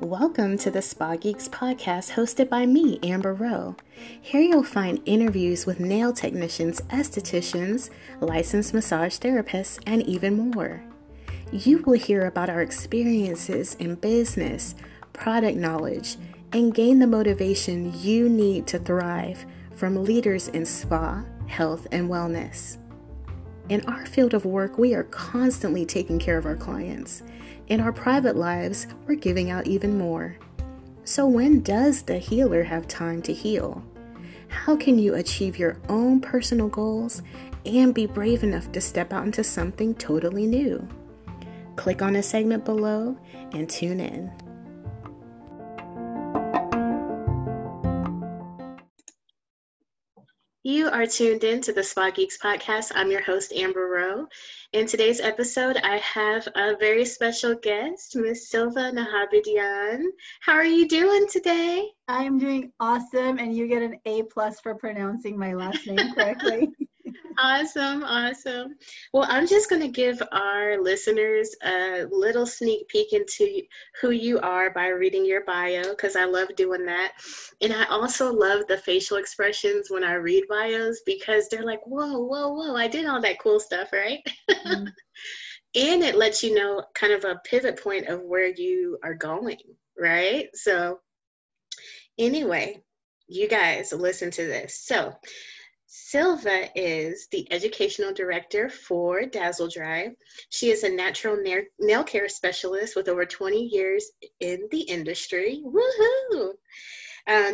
Welcome to the Spa Geeks podcast hosted by me, Amber Rowe. Here you'll find interviews with nail technicians, estheticians, licensed massage therapists, and even more. You will hear about our experiences in business, product knowledge, and gain the motivation you need to thrive from leaders in spa, health, and wellness. In our field of work, we are constantly taking care of our clients. In our private lives, we're giving out even more. So when does the healer have time to heal? How can you achieve your own personal goals and be brave enough to step out into something totally new? Click on the segment below and tune in. You are tuned in to the Spa Geeks podcast. I'm your host, Amber Rowe. In today's episode, I have a very special guest, Ms. Silva Nahabedian. How are you doing today? I am doing awesome, and you get an A+ for pronouncing my last name correctly. Awesome. Well, I'm just going to give our listeners a little sneak peek into who you are by reading your bio, because I love doing that. And I also love the facial expressions when I read bios, because they're like, whoa, I did all that cool stuff, right? Mm-hmm. And it lets you know kind of a pivot point of where you are going, right? So anyway, you guys listen to this. So Silva is the educational director for Dazzle Dry. She is a natural nail care specialist with over 20 years in the industry. Woohoo!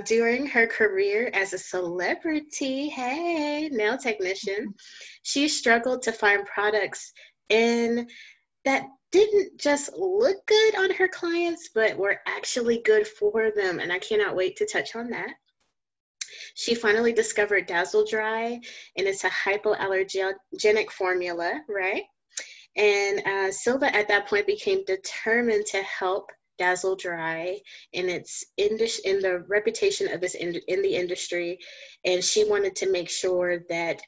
During her career as a celebrity, nail technician, she struggled to find products in that didn't just look good on her clients, but were actually good for them. And I cannot wait to touch on that. She finally discovered Dazzle Dry, and it's a hypoallergenic formula, right? And Silva at that point became determined to help Dazzle Dry in the reputation of its in the industry, and she wanted to make sure that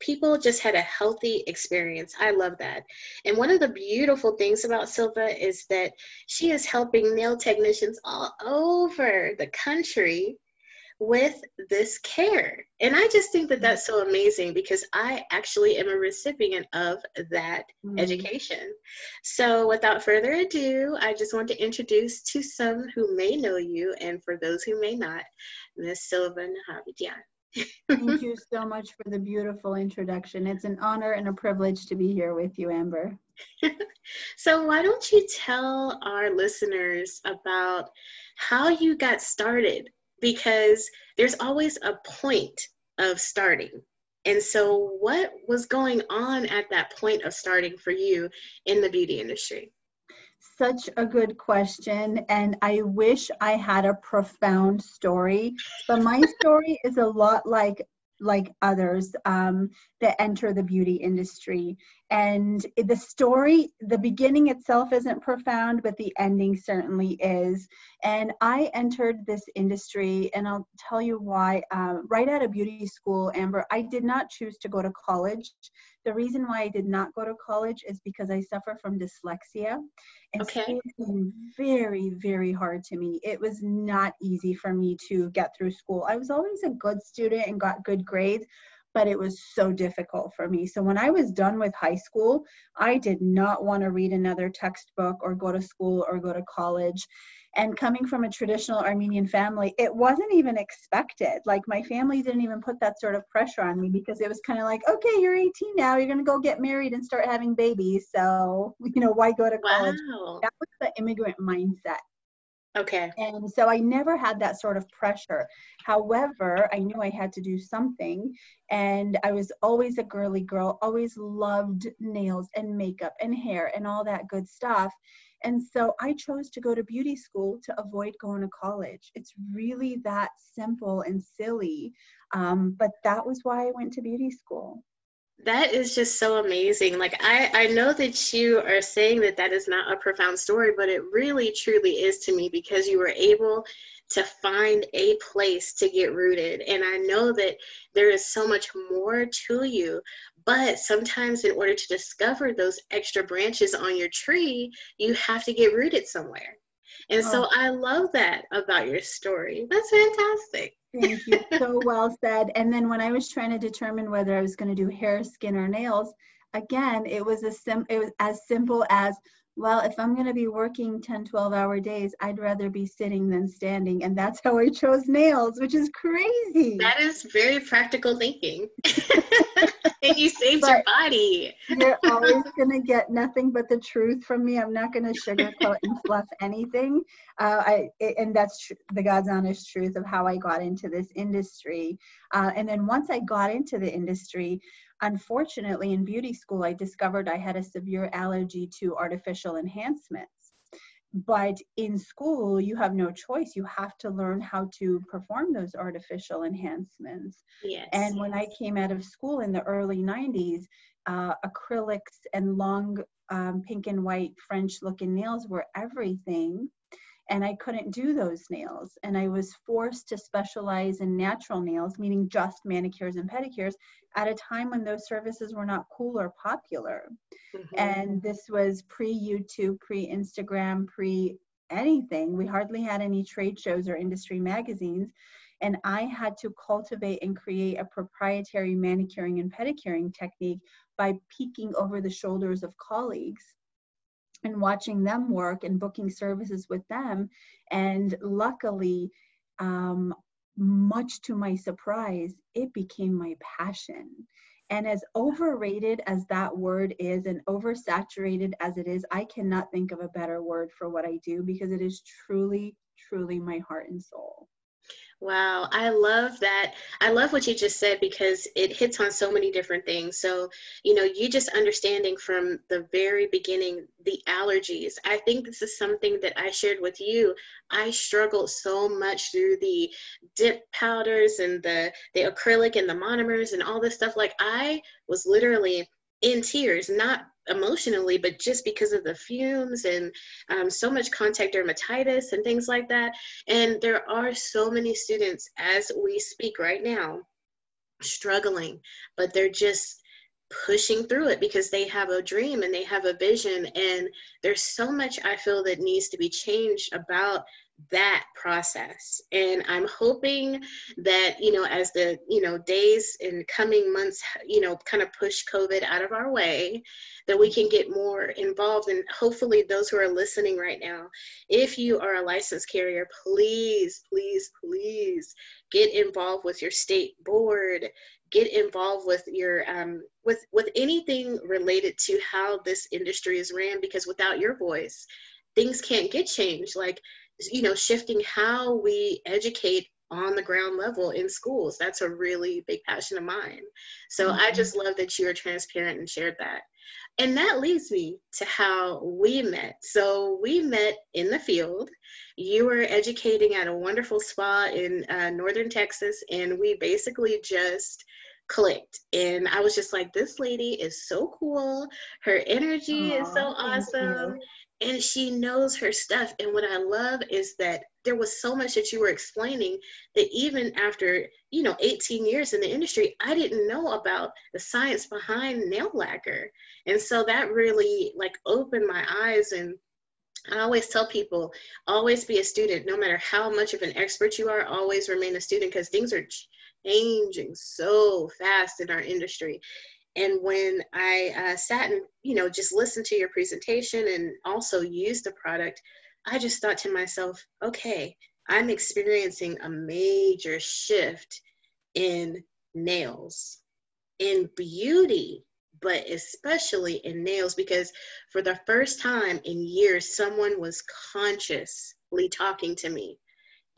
people just had a healthy experience. I love that. And one of the beautiful things about Silva is that she is helping nail technicians all over the country with this care. And I just think that that's so amazing, because I actually am a recipient of that education. So without further ado, I just want to introduce to some who may know you, and for those who may not, Ms. Silva Nahabedian. Thank you so much for the beautiful introduction. It's an honor and a privilege to be here with you, Amber. So why don't you tell our listeners about how you got started? Because there's always a point of starting. And so what was going on at that point of starting for you in the beauty industry? Such a good question. And I wish I had a profound story, but my story is a lot like others that enter the beauty industry. And the story, the beginning itself isn't profound, but the ending certainly is. And I entered this industry, and I'll tell you why. Right out of beauty school, Amber, I did not choose to go to college. The reason why I did not go to college is because I suffer from dyslexia. And okay. It was very, very hard to me. It was not easy for me to get through school. I was always a good student and got good grades, but it was so difficult for me. So when I was done with high school, I did not want to read another textbook or go to school or go to college. And coming from a traditional Armenian family, it wasn't even expected. Like, my family didn't even put that sort of pressure on me, because it was kind of like, okay, you're 18 now, you're going to go get married and start having babies. So, why go to college? Wow. That was the immigrant mindset. Okay. And so I never had that sort of pressure. However, I knew I had to do something. And I was always a girly girl, always loved nails and makeup and hair and all that good stuff. And so I chose to go to beauty school to avoid going to college. It's really that simple and silly. But that was why I went to beauty school. That is just so amazing. Like, I know that you are saying that that is not a profound story, but it really truly is to me, because you were able to find a place to get rooted. And I know that there is so much more to you, But sometimes in order to discover those extra branches on your tree, you have to get rooted somewhere. And so I love that about your story. That's fantastic. Thank you. So well said. And then when I was trying to determine whether I was going to do hair, skin, or nails, again, it was as simple as, well, if I'm going to be working 10, 12-hour days, I'd rather be sitting than standing. And that's how I chose nails, which is crazy. That is very practical thinking. And you saved your body. You're always going to get nothing but the truth from me. I'm not going to sugarcoat and fluff anything. And that's the God's honest truth of how I got into this industry. And then once I got into the industry, unfortunately, in beauty school, I discovered I had a severe allergy to artificial enhancements. But in school, you have no choice. You have to learn how to perform those artificial enhancements. Yes. And when I came out of school in the early 90s, acrylics and long pink and white French-looking nails were everything. And I couldn't do those nails. And I was forced to specialize in natural nails, meaning just manicures and pedicures, at a time when those services were not cool or popular. Mm-hmm. And this was pre-YouTube, pre-Instagram, pre-anything. We hardly had any trade shows or industry magazines. And I had to cultivate and create a proprietary manicuring and pedicuring technique by peeking over the shoulders of colleagues and watching them work and booking services with them. And luckily, much to my surprise, it became my passion. And as overrated as that word is and oversaturated as it is, I cannot think of a better word for what I do, because it is truly, truly my heart and soul. Wow, I love that. I love what you just said, because it hits on so many different things. So, you know, you just understanding from the very beginning, the allergies. I think this is something that I shared with you. I struggled so much through the dip powders and the acrylic and the monomers and all this stuff. Like, I was literally in tears, not emotionally, but just because of the fumes and so much contact dermatitis and things like that. And there are so many students as we speak right now struggling, but they're just pushing through it because they have a dream and they have a vision. And there's so much I feel that needs to be changed about that process. And I'm hoping that, you know, as the, you know, days and coming months, you know, kind of push COVID out of our way, that we can get more involved. And hopefully those who are listening right now, if you are a licensed carrier, please, please, please get involved with your state board, get involved with your, with anything related to how this industry is ran, because without your voice, things can't get changed. Like, you know, shifting how we educate on the ground level in schools. That's a really big passion of mine. So mm-hmm. I just love that you are transparent and shared that. And that leads me to how we met. So we met in the field. You were educating at a wonderful spa in northern Texas, and we basically just clicked. And I was just like, this lady is so cool. Her energy is so awesome. And she knows her stuff. And what I love is that there was so much that you were explaining that even after, you know, 18 years in the industry, I didn't know about the science behind nail lacquer. And so that really like opened my eyes. And I always tell people, always be a student, no matter how much of an expert you are, always remain a student, because things are changing so fast in our industry. And when I sat and, you know, just listened to your presentation and also used the product, I just thought to myself, okay, I'm experiencing a major shift in nails, in beauty, but especially in nails, because for the first time in years, someone was consciously talking to me.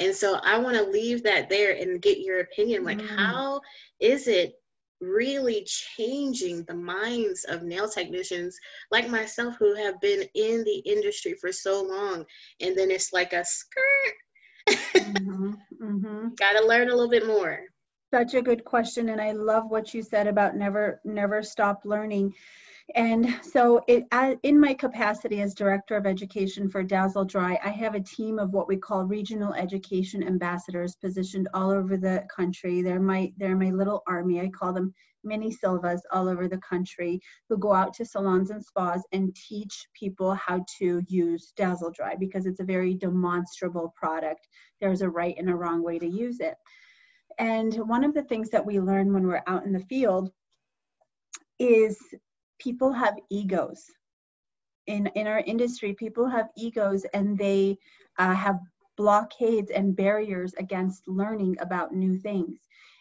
And so I want to leave that there and get your opinion. Like, how is it really changing the minds of nail technicians like myself, who have been in the industry for so long, and then it's like a skirt? Gotta learn a little bit more. Such a good question, and I love what you said about never stop learning. And so in my capacity as Director of Education for Dazzle Dry, I have a team of what we call regional education ambassadors positioned all over the country. They're my little army. I call them mini Silvas all over the country who go out to salons and spas and teach people how to use Dazzle Dry, because it's a very demonstrable product. There's a right and a wrong way to use it. And one of the things that we learn when we're out in the field is people have egos. In our industry, people have egos, and they have blockades and barriers against learning about new things.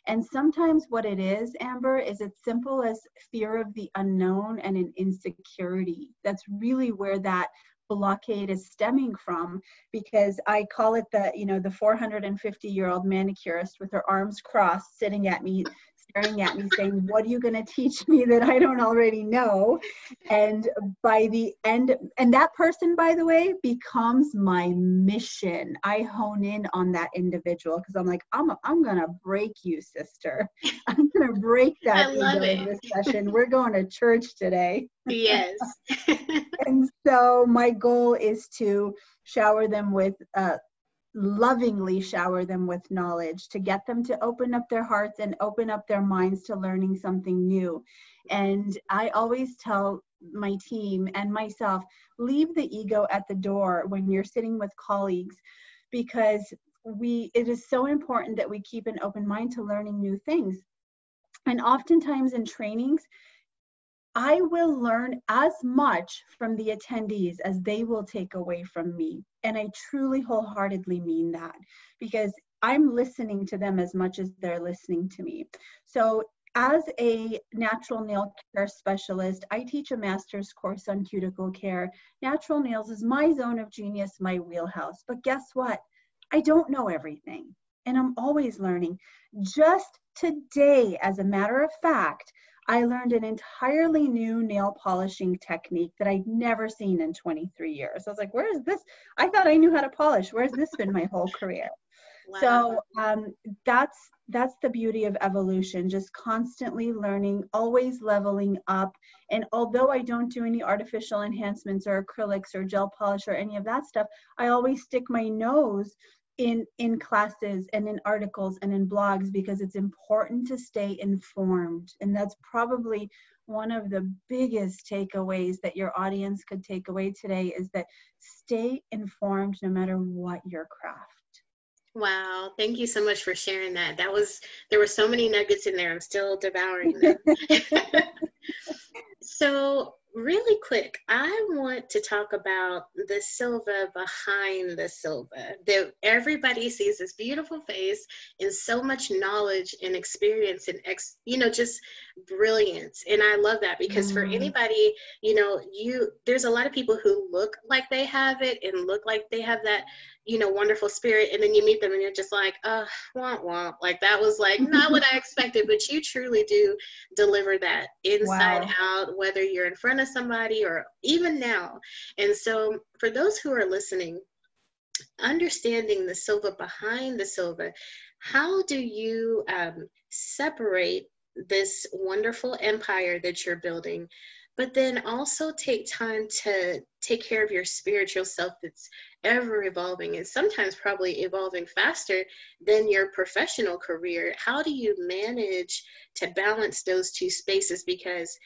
And sometimes what it is, Amber, is it's simple as fear of the unknown and an insecurity. That's really where that blockade is stemming from, because I call it the, you know, the 450-year-old manicurist with her arms crossed, sitting at me, staring at me, saying, "What are you going to teach me that I don't already know?" And by the end, and that person, by the way, becomes my mission. I hone in on that individual because I'm like, I'm going to break you, sister. I'm going to break that ego in this session. We're going to church today. Yes. And so my goal is to shower them with lovingly shower them with knowledge, to get them to open up their hearts and open up their minds to learning something new. And I always tell my team and myself, leave the ego at the door when you're sitting with colleagues, because it is so important that we keep an open mind to learning new things. And oftentimes in trainings, I will learn as much from the attendees as they will take away from me. And I truly wholeheartedly mean that, because I'm listening to them as much as they're listening to me. So as a natural nail care specialist, I teach a master's course on cuticle care. Natural nails is my zone of genius, my wheelhouse. But guess what? I don't know everything, and I'm always learning. Just today, as a matter of fact, I learned an entirely new nail polishing technique that I'd never seen in 23 years. I was like, where is this? I thought I knew how to polish. Where has this been my whole career? Wow. So that's the beauty of evolution, just constantly learning, always leveling up. And although I don't do any artificial enhancements or acrylics or gel polish or any of that stuff, I always stick my nose in classes and in articles and in blogs, because it's important to stay informed. And that's probably one of the biggest takeaways that your audience could take away today, is that stay informed no matter what your craft. Wow, thank you so much for sharing that. There were so many nuggets in there. I'm still devouring them. So really quick, I want to talk about the Silva behind the Silva. Everybody sees this beautiful face and so much knowledge and experience and just brilliance. And I love that, because for anybody, there's a lot of people who look like they have it and look like they have that, wonderful spirit. And then you meet them and you're just like, oh, womp womp. Like, that was like not what I expected, but you truly do deliver that inside out, whether you're in front of somebody or even now. And so for those who are listening, understanding the Silva behind the Silva, how do you separate this wonderful empire that you're building, but then also take time to take care of your spiritual self that's ever evolving and sometimes probably evolving faster than your professional career? How do you manage to balance those two spaces? Because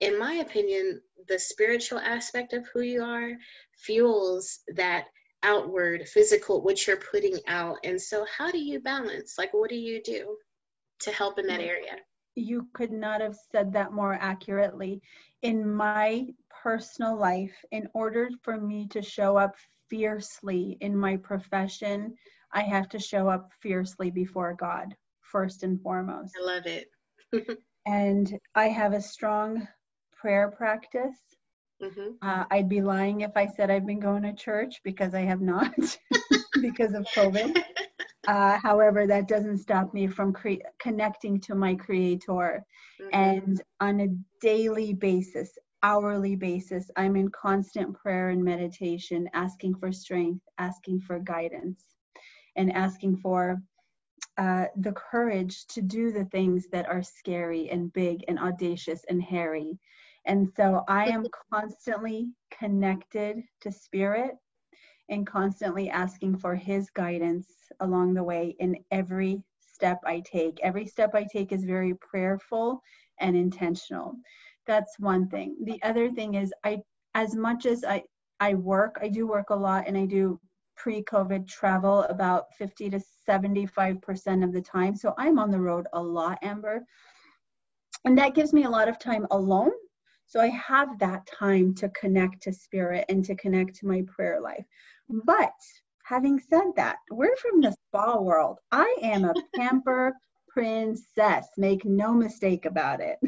in my opinion, the spiritual aspect of who you are fuels that outward physical, what you're putting out. And so how do you balance? Like, what do you do to help in that area? You could not have said that more accurately. In my personal life, in order for me to show up fiercely in my profession, I have to show up fiercely before God, first and foremost. I love it. And I have a strong prayer practice. I'd be lying if I said I've been going to church, because I have not, because of COVID. However, that doesn't stop me from connecting to my Creator. And on a daily basis, hourly basis, I'm in constant prayer and meditation, asking for strength, asking for guidance, and asking for the courage to do the things that are scary and big and audacious and hairy. And so I am constantly connected to Spirit and constantly asking for his guidance along the way in every step I take. Every step I take is very prayerful and intentional. That's one thing. The other thing is, as much as I do work a lot, and I do pre-COVID travel about 50 to 75% of the time. So I'm on the road a lot, Amber. And that gives me a lot of time alone. So I have that time to connect to Spirit and to connect to my prayer life. But having said that, we're from the spa world. I am a pamper princess. Make no mistake about it.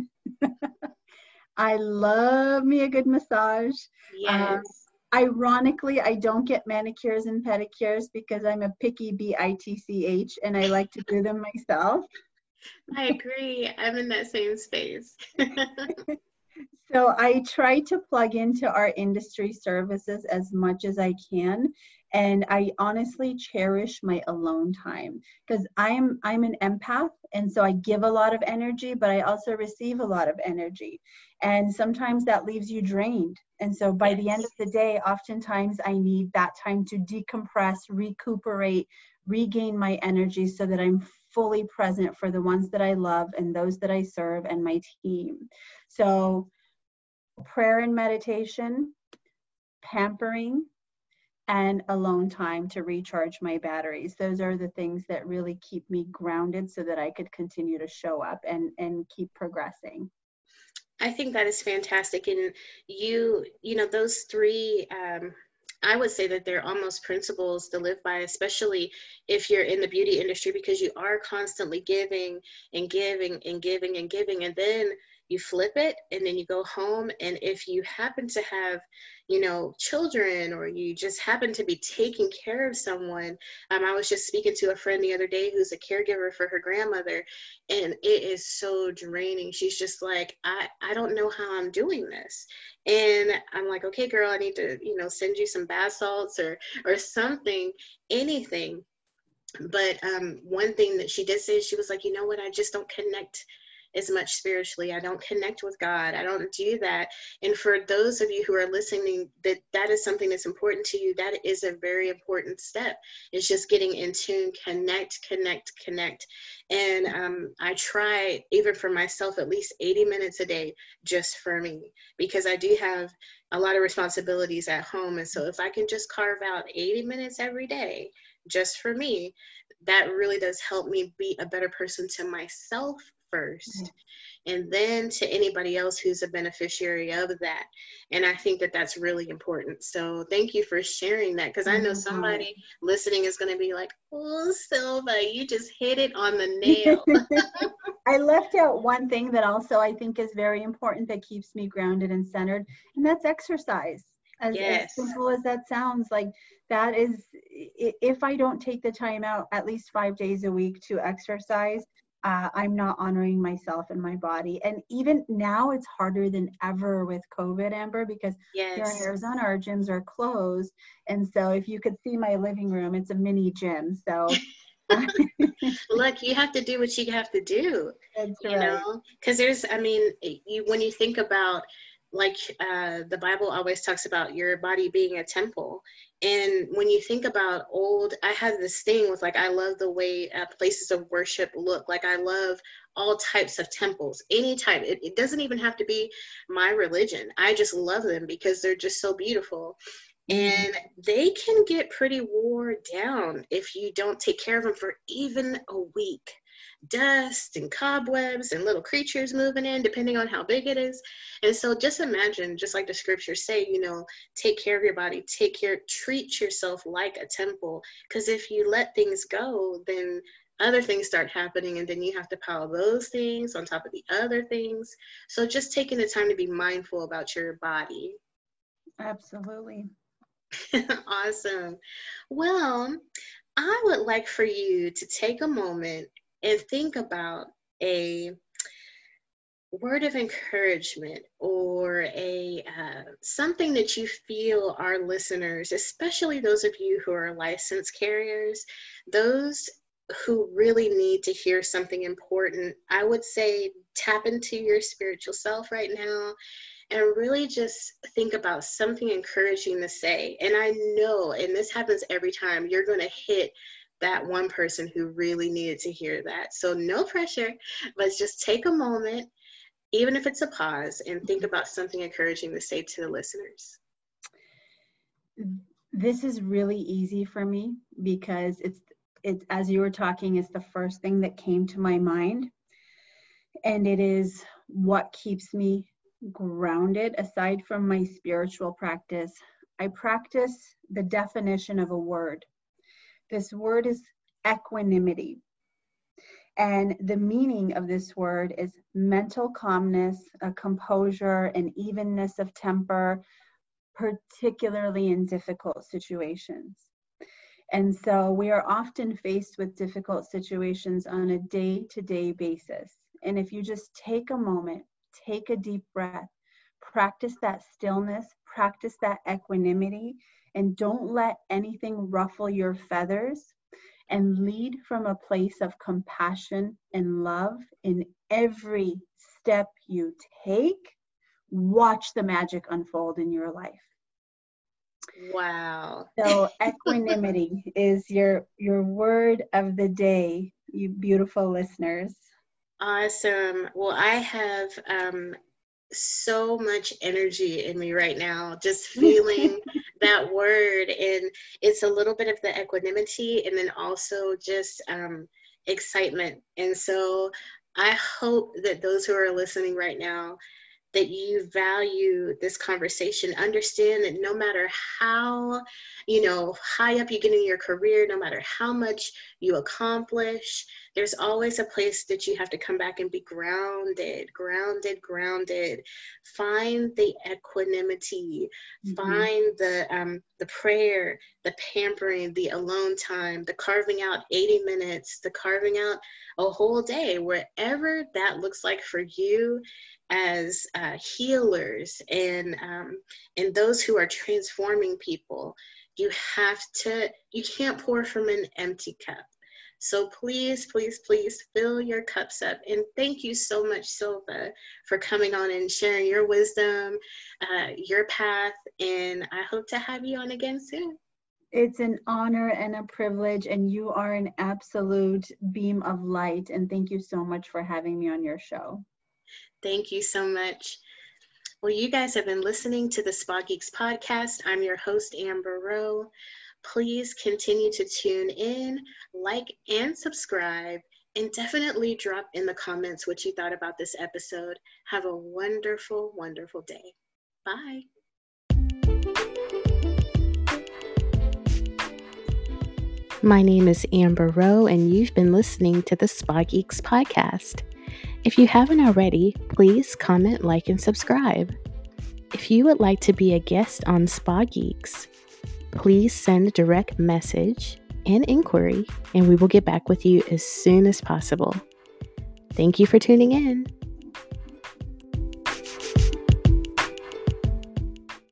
I love me a good massage. Yes. Ironically, I don't get manicures and pedicures because I'm a picky bitch and I like to do them myself. I agree. I'm in that same space. So I try to plug into our industry services as much as I can. And I honestly cherish my alone time because I'm an empath. And so I give a lot of energy, but I also receive a lot of energy. And sometimes that leaves you drained. And so by the end of the day, oftentimes I need that time to decompress, recuperate, regain my energy so that I'm fully present for the ones that I love and those that I serve and my team. So prayer and meditation, pampering, and alone time to recharge my batteries. Those are the things that really keep me grounded so that I could continue to show up and keep progressing. I think that is fantastic. And you know, those three, I would say that they're almost principles to live by, especially if you're in the beauty industry, because you are constantly giving and giving and giving and giving. And then you flip it and then you go home. And if you happen to have, you know, children, or you just happen to be taking care of someone. I was just speaking to a friend the other day who's a caregiver for her grandmother, and it is so draining. She's just like, I don't know how I'm doing this. And I'm like, okay, girl, I need to, you know, send you some bath salts or something, anything. But one thing that she did say, she was like, you know what? I just don't connect as much spiritually. I don't connect with God. I don't do that. And for those of you who are listening, that is something that's important to you. That is a very important step. It's just getting in tune, connect. And I try, even for myself, at least 80 minutes a day just for me, because I do have a lot of responsibilities at home. And so if I can just carve out 80 minutes every day just for me, that really does help me be a better person to myself first, and then to anybody else who's a beneficiary of that. And I think that that's really important. So thank you for sharing that, because I know somebody listening is going to be like, oh, Silva, you just hit it on the nail. I left out one thing that also I think is very important that keeps me grounded and centered, and that's exercise. As simple as that sounds, like that is, if I don't take the time out at least 5 days a week to exercise, I'm not honoring myself and my body. And even now it's harder than ever with COVID, Amber, because here in Arizona, our gyms are closed. And so if you could see my living room, it's a mini gym. So look, you have to do what you have to do, you know, because there's, I mean, when you think about, like the Bible always talks about your body being a temple. And when you think about I have this thing with, like, I love the way places of worship look. Like, I love all types of temples, any type. It doesn't even have to be my religion. I just love them because they're just so beautiful. And they can get pretty worn down if you don't take care of them for even a week. Dust and cobwebs and little creatures moving in, depending on how big it is. And so just imagine, just like the scriptures say, you know, take care of your body, treat yourself like a temple. Because if you let things go, then other things start happening, and then you have to pile those things on top of the other things. So just taking the time to be mindful about your body. Absolutely. Awesome. Well, I would like for you to take a moment and think about a word of encouragement, or a something that you feel our listeners, especially those of you who are licensed carriers, those who really need to hear something important. I would say tap into your spiritual self right now and really just think about something encouraging to say. And I know, and this happens every time, you're going to hit that one person who really needed to hear that. So no pressure, but just take a moment, even if it's a pause, and think about something encouraging to say to the listeners. This is really easy for me because it's as you were talking, it's the first thing that came to my mind. And it is what keeps me grounded aside from my spiritual practice. I practice the definition of a word. This word is equanimity. And the meaning of this word is mental calmness, a composure, an evenness of temper, particularly in difficult situations. And so we are often faced with difficult situations on a day-to-day basis. And if you just take a moment, take a deep breath, practice that stillness, practice that equanimity, and don't let anything ruffle your feathers, and lead from a place of compassion and love in every step you take. Watch the magic unfold in your life. Wow. So equanimity is your word of the day, you beautiful listeners. Awesome. Well, I have so much energy in me right now, just feeling that word. And it's a little bit of the equanimity and then also just excitement. And so I hope that those who are listening right now, that you value this conversation, understand that no matter how, high up you get in your career, no matter how much you accomplish, there's always a place that you have to come back and be grounded, grounded, grounded. Find the equanimity, find the prayer, the pampering, the alone time, the carving out 80 minutes, the carving out a whole day, wherever that looks like for you as healers and those who are transforming people. You can't pour from an empty cup. So please, please, please fill your cups up. And thank you so much, Silva, for coming on and sharing your wisdom, your path. And I hope to have you on again soon. It's an honor and a privilege, and you are an absolute beam of light. And thank you so much for having me on your show. Thank you so much. Well, you guys have been listening to the Spa Geeks podcast. I'm your host, Amber Rowe. Please continue to tune in, like, and subscribe, and definitely drop in the comments what you thought about this episode. Have a wonderful, wonderful day. Bye. My name is Amber Rowe, and you've been listening to the Spa Geeks podcast. If you haven't already, please comment, like, and subscribe. If you would like to be a guest on Spa Geeks, please send a direct message and inquiry, and we will get back with you as soon as possible. Thank you for tuning in.